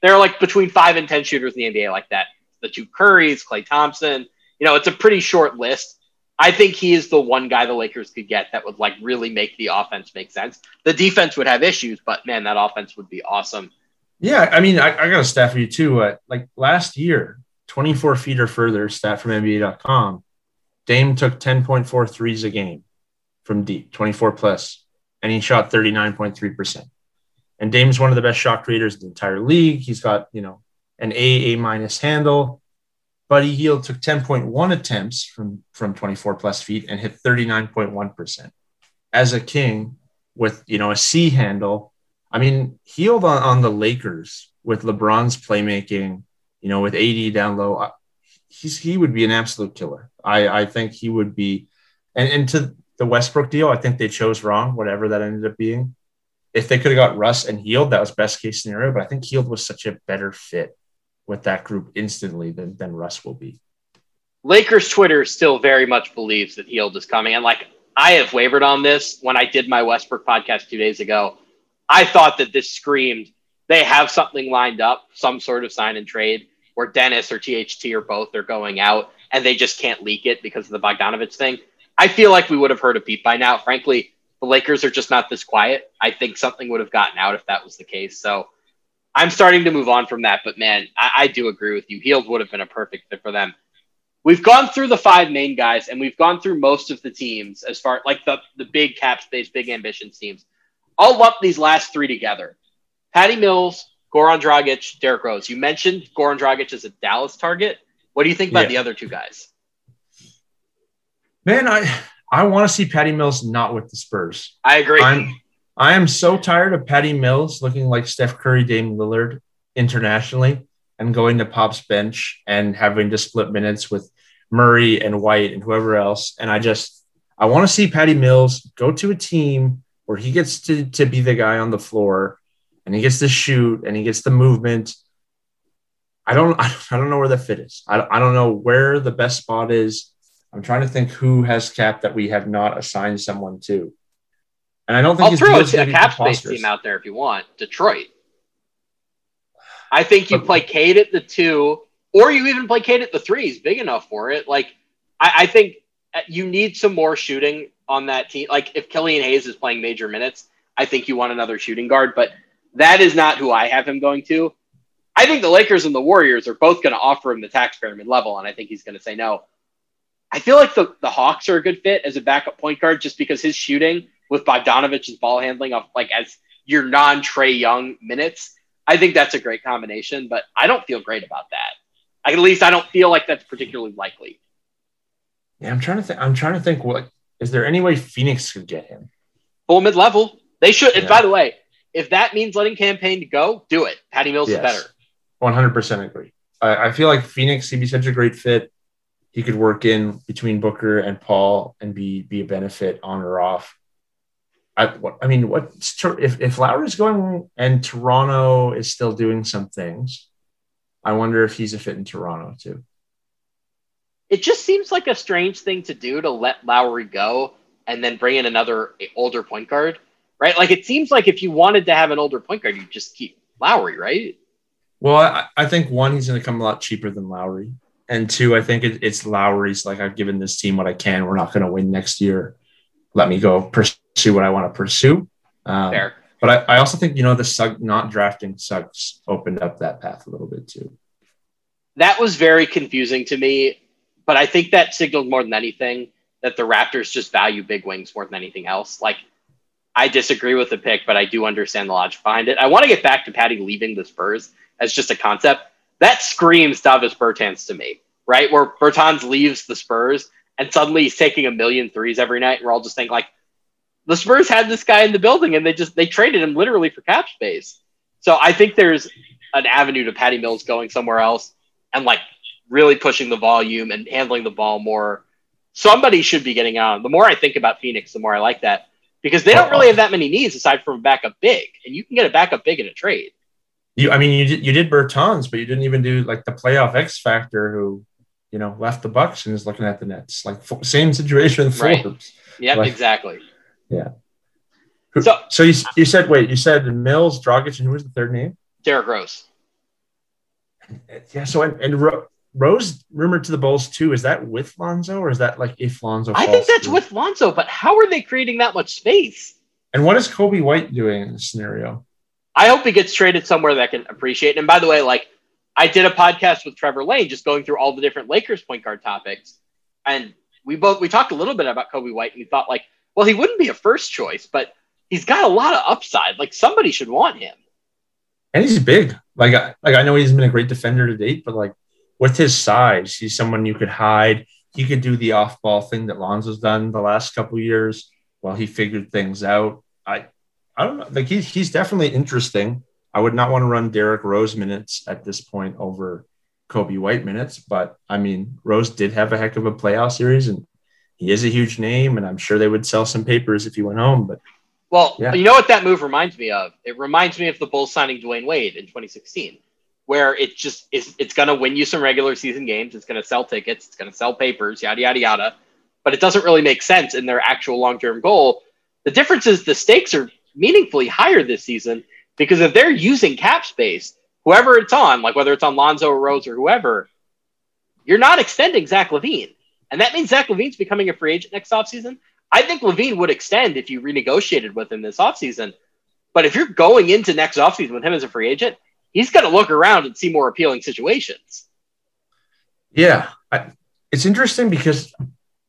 there are, like, between 5 and 10 shooters in the NBA like that. The two Currys, Clay Thompson, you know, it's a pretty short list. I think he is the one guy the Lakers could get that would, like, really make the offense make sense. The defense would have issues, but, man, that offense would be awesome. Yeah, I mean, I got a stat for you too. Like last year, 24 feet or further, stat from NBA.com, Dame took 10.4 threes a game from deep, 24 plus, and he shot 39.3%. And Dame's one of the best shot creators in the entire league. He's got, you know, an A-minus handle. Buddy Hield took 10.1 attempts from 24 plus feet and hit 39.1%. As a King with, you know, a C handle, I mean, Hield on the Lakers with LeBron's playmaking, you know, with AD down low, he would be an absolute killer. I think he would be, and to the Westbrook deal, I think they chose wrong, whatever that ended up being. If they could have got Russ and Hield, that was best case scenario, but I think Hield was such a better fit with that group instantly than Russ will be. Lakers Twitter still very much believes that Hield is coming. And, like, I have wavered on this. When I did my Westbrook podcast 2 days ago, I thought that this screamed, they have something lined up, some sort of sign and trade where Dennis or THT or both are going out and they just can't leak it because of the Bogdanovich thing. I feel like we would have heard a peep by now. Frankly, the Lakers are just not this quiet. I think something would have gotten out if that was the case. So I'm starting to move on from that, but, man, I do agree with you. Hield would have been a perfect fit for them. We've gone through the five main guys, and we've gone through most of the teams as far, like, the big cap space, big ambitions teams. I'll lump these last three together. Patty Mills, Goran Dragic, Derrick Rose. You mentioned Goran Dragic as a Dallas target. What do you think about the other two guys? Man, I want to see Patty Mills not with the Spurs. I agree. I am so tired of Patty Mills looking like Steph Curry, Dame Lillard internationally and going to Pop's bench and having to split minutes with Murray and White and whoever else. And I want to see Patty Mills go to a team where he gets to be the guy on the floor and he gets to shoot and he gets the movement. I don't know where the fit is. I don't know where the best spot is. I'm trying to think who has cap that we have not assigned someone to. And I don't think I'll throw a cap space team out there if you want. Detroit. I think you play Cade at the two, or you even play Cade at the three. He's big enough for it. Like, I think you need some more shooting on that team. Like, if Killian Hayes is playing major minutes, I think you want another shooting guard. But that is not who I have him going to. I think the Lakers and the Warriors are both going to offer him the tax pyramid level, and I think he's going to say no. I feel like the Hawks are a good fit as a backup point guard just because his shooting – with Bogdanovich's ball handling off, like, as your non-Trae Young minutes, I think that's a great combination, but I don't feel great about that. At least I don't feel like that's particularly likely. Yeah, I'm trying to think, what is there any way Phoenix could get him? Full mid-level. They should. Yeah. And by the way, if that means letting Cam Payne go, do it. Patty Mills is better. 100% agree. I feel like Phoenix, he'd be such a great fit. He could work in between Booker and Paul and be a benefit on or off. If Lowry's going and Toronto is still doing some things, I wonder if he's a fit in Toronto too. It just seems like a strange thing to do, to let Lowry go and then bring in another older point guard, right? Like, it seems like if you wanted to have an older point guard, you just keep Lowry, right? Well, I think one, he's going to come a lot cheaper than Lowry. And two, I think it's Lowry's like, I've given this team what I can. We're not going to win next year. Let me go pursue what I want to pursue. Fair. But I also think, not drafting Suggs opened up that path a little bit too. That was very confusing to me, but I think that signaled more than anything that the Raptors just value big wings more than anything else. Like, I disagree with the pick, but I do understand the logic behind it. I want to get back to Patty leaving the Spurs as just a concept. That screams Davis Bertans to me, right? Where Bertans leaves the Spurs and suddenly he's taking 1 million threes every night. And we're all just thinking, like, the Spurs had this guy in the building and they traded him literally for cap space. So I think there's an avenue to Patty Mills going somewhere else and like really pushing the volume and handling the ball more. Somebody should be getting on. The more I think about Phoenix, the more I like that because they don't really have that many needs aside from a backup big, and you can get a backup big in a trade. You did Bertans, but you didn't even do like the playoff X factor who, left the Bucks and is looking at the Nets. Like same situation. Right. Yeah, like, exactly. Yeah. So you said Mills, Dragic, and who was the third name? Derrick Rose. Yeah. So and Rose rumored to the Bulls too. Is that with Lonzo or is that like if Lonzo? I think that's with Lonzo. But how are they creating that much space? And what is Coby White doing in this scenario? I hope he gets traded somewhere that can appreciate. And by the way, like I did a podcast with Trevor Lane, just going through all the different Lakers point guard topics, and we talked a little bit about Coby White, and we thought like, well, he wouldn't be a first choice, but he's got a lot of upside. Like somebody should want him. And he's big. Like I know he's been a great defender to date, but like with his size, he's someone you could hide. He could do the off-ball thing that Lonzo's done the last couple of years while he figured things out. I don't know. Like he's definitely interesting. I would not want to run Derrick Rose minutes at this point over Coby White minutes, but I mean, Rose did have a heck of a playoff series and he is a huge name, and I'm sure they would sell some papers if he went home. But you know what that move reminds me of? It reminds me of the Bulls signing Dwayne Wade in 2016, where it just is. It's going to win you some regular season games. It's going to sell tickets. It's going to sell papers. Yada yada yada. But it doesn't really make sense in their actual long-term goal. The difference is the stakes are meaningfully higher this season because if they're using cap space, whoever it's on, like whether it's on Lonzo or Rose or whoever, you're not extending Zach LaVine. And that means Zach LaVine's becoming a free agent next offseason. I think LaVine would extend if you renegotiated with him this offseason. But if you're going into next offseason with him as a free agent, he's going to look around and see more appealing situations. Yeah. It's interesting because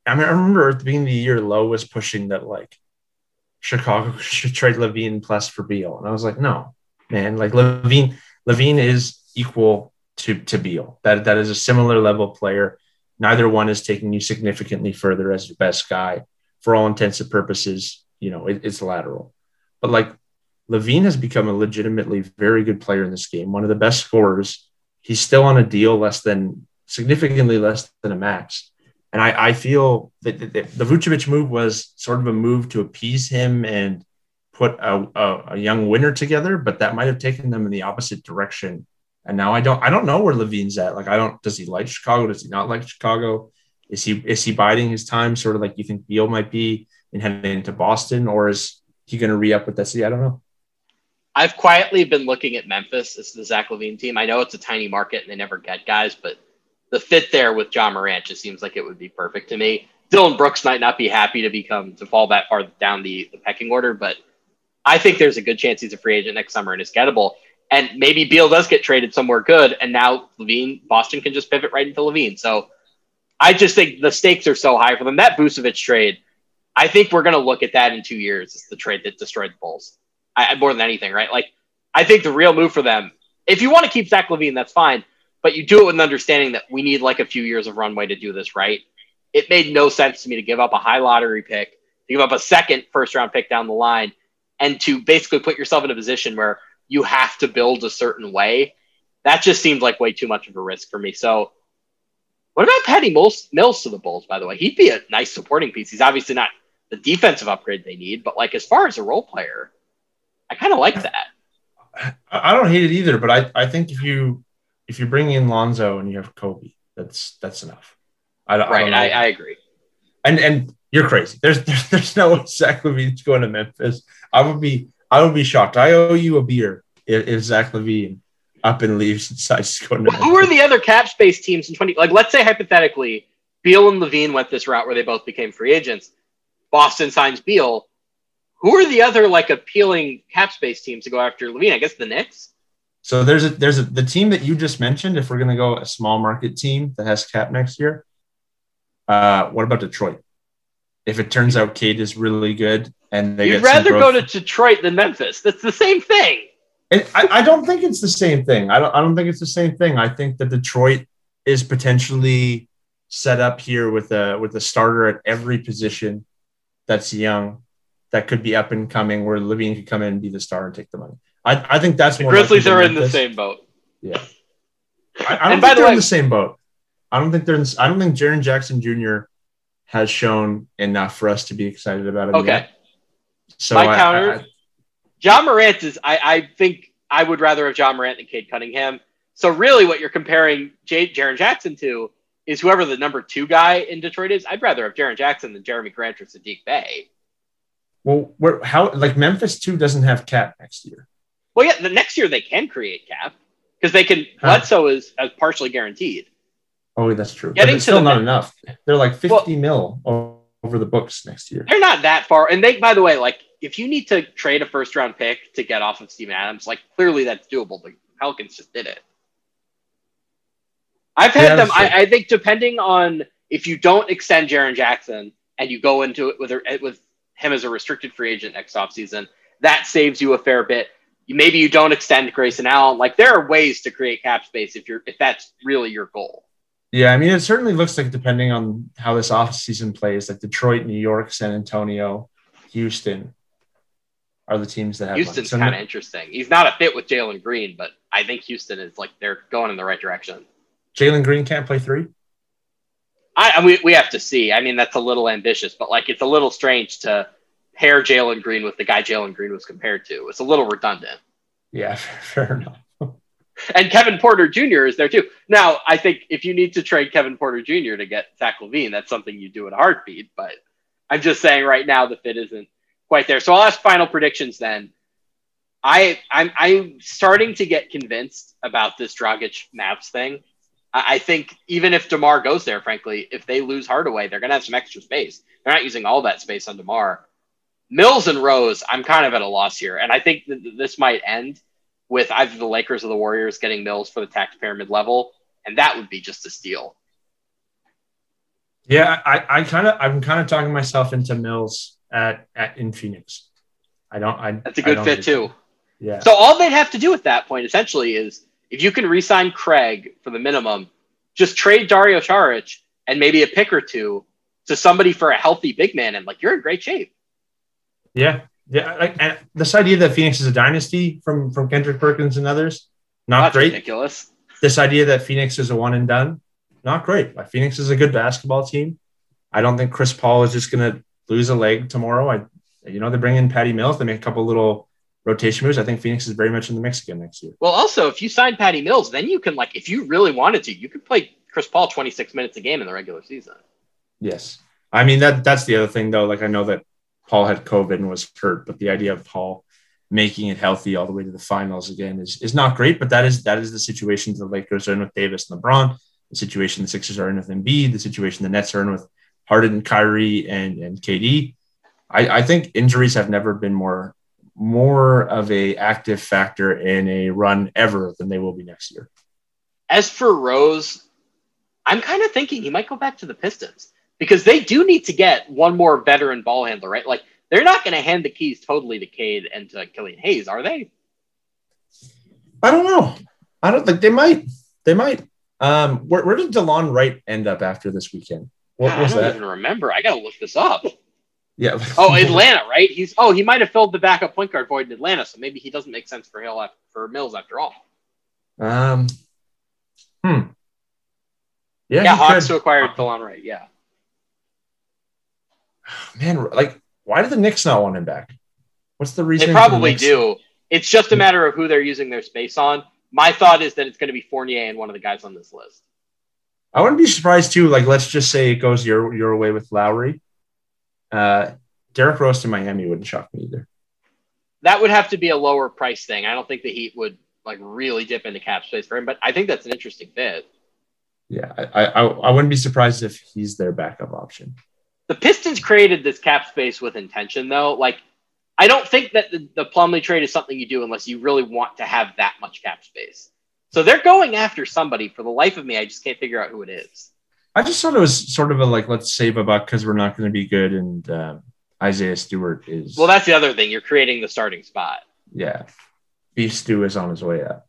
I remember at the beginning of the year, Lowe was pushing that like Chicago should trade LaVine plus for Beal. And I was like, no, man, like LaVine is equal to Beal. That is a similar level player. Neither one is taking you significantly further as your best guy. For all intents and purposes, it's lateral. But like LaVine has become a legitimately very good player in this game, one of the best scorers. He's still on a deal significantly less than a max. And I feel that the Vucevic move was sort of a move to appease him and put a young winner together, but that might have taken them in the opposite direction. And now I don't know where LaVine's at. Like, does he like Chicago? Does he not like Chicago? Is he biding his time? Sort of like you think Beal might be in heading into Boston, or is he going to re-up with that city? I don't know. I've quietly been looking at Memphis. It's the Zach LaVine team. I know it's a tiny market and they never get guys, but the fit there with John Morant just seems like it would be perfect to me. Dylan Brooks might not be happy to fall that far down the pecking order, but I think there's a good chance he's a free agent next summer and is gettable. And maybe Beal does get traded somewhere good, and now Boston can just pivot right into LaVine. So I just think the stakes are so high for them. That Vucevic trade, I think we're going to look at that in 2 years. It's the trade that destroyed the Bulls. More than anything, right? Like, I think the real move for them, if you want to keep Zach LaVine, that's fine, but you do it with an understanding that we need like a few years of runway to do this, right? It made no sense to me to give up a high lottery pick, to give up a second first-round pick down the line, and to basically put yourself in a position where you have to build a certain way. That just seemed like way too much of a risk for me. So what about Patty Mills to the Bulls, by the way? He'd be a nice supporting piece. He's obviously not the defensive upgrade they need. But like, as far as a role player, I kind of like that. I don't hate it either, but I think if you bring in Lonzo and you have Kobe, that's enough. I agree. And you're crazy. There's no Zach LaVine going to Memphis. I would be shocked. I owe you a beer if Zach LaVine up and leaves and decides to go to Memphis. Who are the other cap space teams in 20? Like, let's say hypothetically, Beal and LaVine went this route where they both became free agents. Boston signs Beal. Who are the other like appealing cap space teams to go after LaVine? I guess the Knicks. So there's the team that you just mentioned. If we're going to go a small market team that has cap next year, what about Detroit? If it turns out Cade is really good and they you'd rather go to Detroit than Memphis. That's the same thing. I don't think it's the same thing. I don't think it's the same thing. I think that Detroit is potentially set up here with a starter at every position that's young, that could be up and coming, where LaVine could come in and be the star and take the money. I think that's the more Grizzlies are in the same boat. Yeah, I don't think they're in the same boat. I don't think Jaren Jackson Jr. has shown enough for us to be excited about it. Okay. Yet. So my counter, John Morant is. I think I would rather have John Morant than Cade Cunningham. So really, what you're comparing Jaren Jackson to is whoever the number 2 guy in Detroit is. I'd rather have Jaren Jackson than Jeremy Grant or Saddiq Bey. Well, Memphis too doesn't have cap next year. Well, yeah, the next year they can create cap because they can. Bledsoe is partially guaranteed. Oh, that's true. It's still not enough. They're like 50 mil over the books next year. They're not that far. And by the way, like if you need to trade a first round pick to get off of Steven Adams, like clearly that's doable. The Pelicans just did it. I've had them. I think depending on if you don't extend Jaren Jackson and you go into it with him as a restricted free agent next offseason, that saves you a fair bit. Maybe you don't extend Grayson Allen. Like there are ways to create cap space if that's really your goal. Yeah, I mean, it certainly looks like, depending on how this offseason plays, like Detroit, New York, San Antonio, Houston are the teams that have. Houston's kind of interesting. He's not a fit with Jalen Green, but I think Houston is like they're going in the right direction. Jalen Green can't play 3? We have to see. I mean, that's a little ambitious, but like it's a little strange to pair Jalen Green with the guy Jalen Green was compared to. It's a little redundant. Yeah, fair enough. And Kevin Porter Jr. is there too. Now, I think if you need to trade Kevin Porter Jr. to get Zach LaVine, that's something you do in a heartbeat. But I'm just saying right now the fit isn't quite there. So I'll ask final predictions then. I'm starting to get convinced about this Dragic Mavs thing. I think even if DeMar goes there, frankly, if they lose Hardaway, they're going to have some extra space. They're not using all that space on DeMar. Mills and Rose, I'm kind of at a loss here. And I think that this might end with either the Lakers or the Warriors getting Mills for the tax pyramid level, and that would be just a steal. Yeah, I'm kind of talking myself into Mills in Phoenix. That's a good fit too. Yeah. So all they'd have to do at that point essentially is if you can re-sign Craig for the minimum, just trade Dario Saric and maybe a pick or two to somebody for a healthy big man, and like you're in great shape. Yeah. Yeah, and this idea that Phoenix is a dynasty from Kendrick Perkins and others, not great. Ridiculous. This idea that Phoenix is a one and done, not great. Like, Phoenix is a good basketball team. I don't think Chris Paul is just going to lose a leg tomorrow. They bring in Patty Mills. They make a couple little rotation moves. I think Phoenix is very much in the mix again next year. Well, also, if you sign Patty Mills, then you can, like, if you really wanted to, you could play Chris Paul 26 minutes a game in the regular season. Yes. I mean, that's the other thing, though. Like, I know that Paul had COVID and was hurt, but the idea of Paul making it healthy all the way to the finals again is not great. But that is the situation the Lakers are in with Davis and LeBron, the situation the Sixers are in with Embiid, the situation the Nets are in with Harden, Kyrie, and KD. I think injuries have never been more of a active factor in a run ever than they will be next year. As for Rose, I'm kind of thinking he might go back to the Pistons, because they do need to get one more veteran ball handler, right? Like, they're not going to hand the keys totally to Cade and to Killian Hayes, are they? I don't know. I don't think they might. They might. Where did DeLon Wright end up after this weekend? I don't even remember. I got to look this up. Yeah. Oh, Atlanta, right? He might have filled the backup point guard void in Atlanta, so maybe he doesn't make sense for Mills after all. Yeah, Hawks acquired DeLon Wright. Yeah. man, like, why do the Knicks not want him back? What's the reason? They probably do. It's just a matter of who they're using their space on. My thought is that it's going to be Fournier and one of the guys on this list. I wouldn't be surprised too. Like, let's just say it goes your way with Lowry. Derrick Rose to Miami wouldn't shock me either. That would have to be a lower price thing. I don't think the Heat would like really dip into cap space for him, but I think that's an interesting fit. Yeah, I wouldn't be surprised if he's their backup option. The Pistons created this cap space with intention, though. Like, I don't think that the Plumlee trade is something you do unless you really want to have that much cap space. So they're going after somebody. For the life of me, I just can't figure out who it is. I just thought it was sort of a, like, let's save a buck because we're not going to be good, and Isaiah Stewart is... Well, that's the other thing. You're creating the starting spot. Yeah. Beef Stew is on his way up.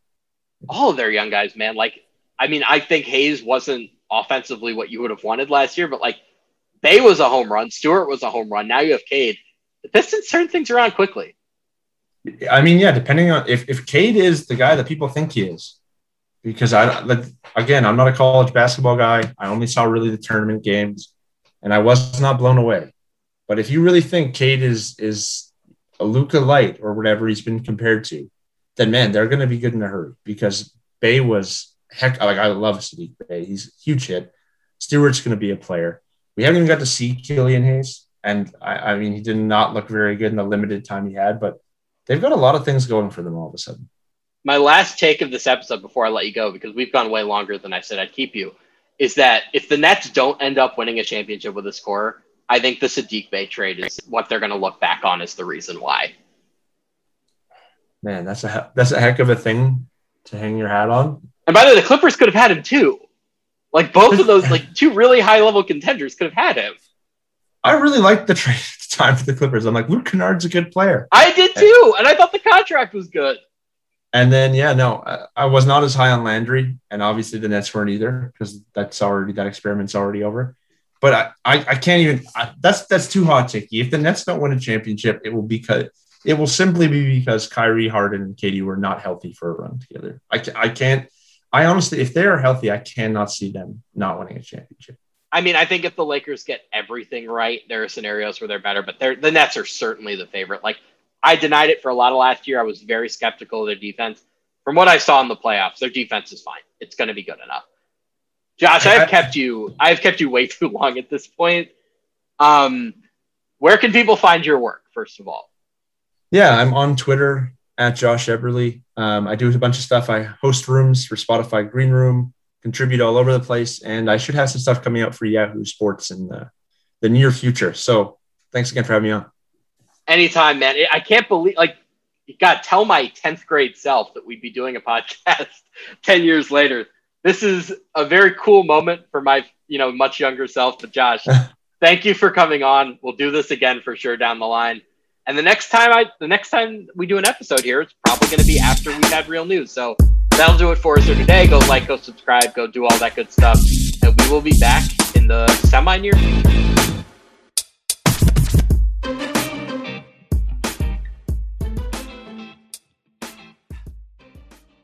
All of their young guys, man. Like, I mean, I think Hayes wasn't offensively what you would have wanted last year, but, like, Bey was a home run. Stewart was a home run. Now you have Cade. The Pistons turn things around quickly. I mean, yeah, depending on if Cade is the guy that people think he is, because I'm not a college basketball guy. I only saw really the tournament games, and I was not blown away. But if you really think Cade is a Luca light or whatever he's been compared to, then, man, they're going to be good in a hurry, because Bey was heck. Like, I love Saddiq Bey. He's a huge hit. Stewart's going to be a player. We haven't even got to see Killian Hayes. And I mean, he did not look very good in the limited time he had, but they've got a lot of things going for them all of a sudden. My last take of this episode before I let you go, because we've gone way longer than I said I'd keep you, is that if the Nets don't end up winning a championship with a scorer, I think the Saddiq Bey trade is what they're going to look back on as the reason why. Man, that's a heck of a thing to hang your hat on. And by the way, the Clippers could have had him too. Like, both of those, like, two really high-level contenders could have had him. I really liked the trade at the time for the Clippers. I'm like, Luke Kennard's a good player. I did too, and I thought the contract was good. And then, yeah, no, I was not as high on Landry, and obviously the Nets weren't either, because that experiment's already over. But I can't even. That's too hot, Tiki. If the Nets don't win a championship, it will simply be because Kyrie, Harden, and KD were not healthy for a run together. I can't. I honestly, if they are healthy, I cannot see them not winning a championship. I mean, I think if the Lakers get everything right, there are scenarios where they're better, but the Nets are certainly the favorite. Like, I denied it for a lot of last year. I was very skeptical of their defense. From what I saw in the playoffs, their defense is fine. It's going to be good enough. Josh, I've kept you way too long at this point. Where can people find your work, first of all? Yeah, I'm on Twitter at Josh Eberle. I do a bunch of stuff. I host rooms for Spotify Green Room, contribute all over the place, and I should have some stuff coming out for Yahoo Sports in the near future. So thanks again for having me on. Anytime, man. I can't believe, like, you got to tell my 10th grade self that we'd be doing a podcast 10 years later. This is a very cool moment for my, much younger self. But Josh, thank you for coming on. We'll do this again for sure down the line. And the next time we do an episode here, it's probably going to be after we've had real news. So that'll do it for us here today. Go like, go subscribe, go do all that good stuff. And we will be back in the semi-near future.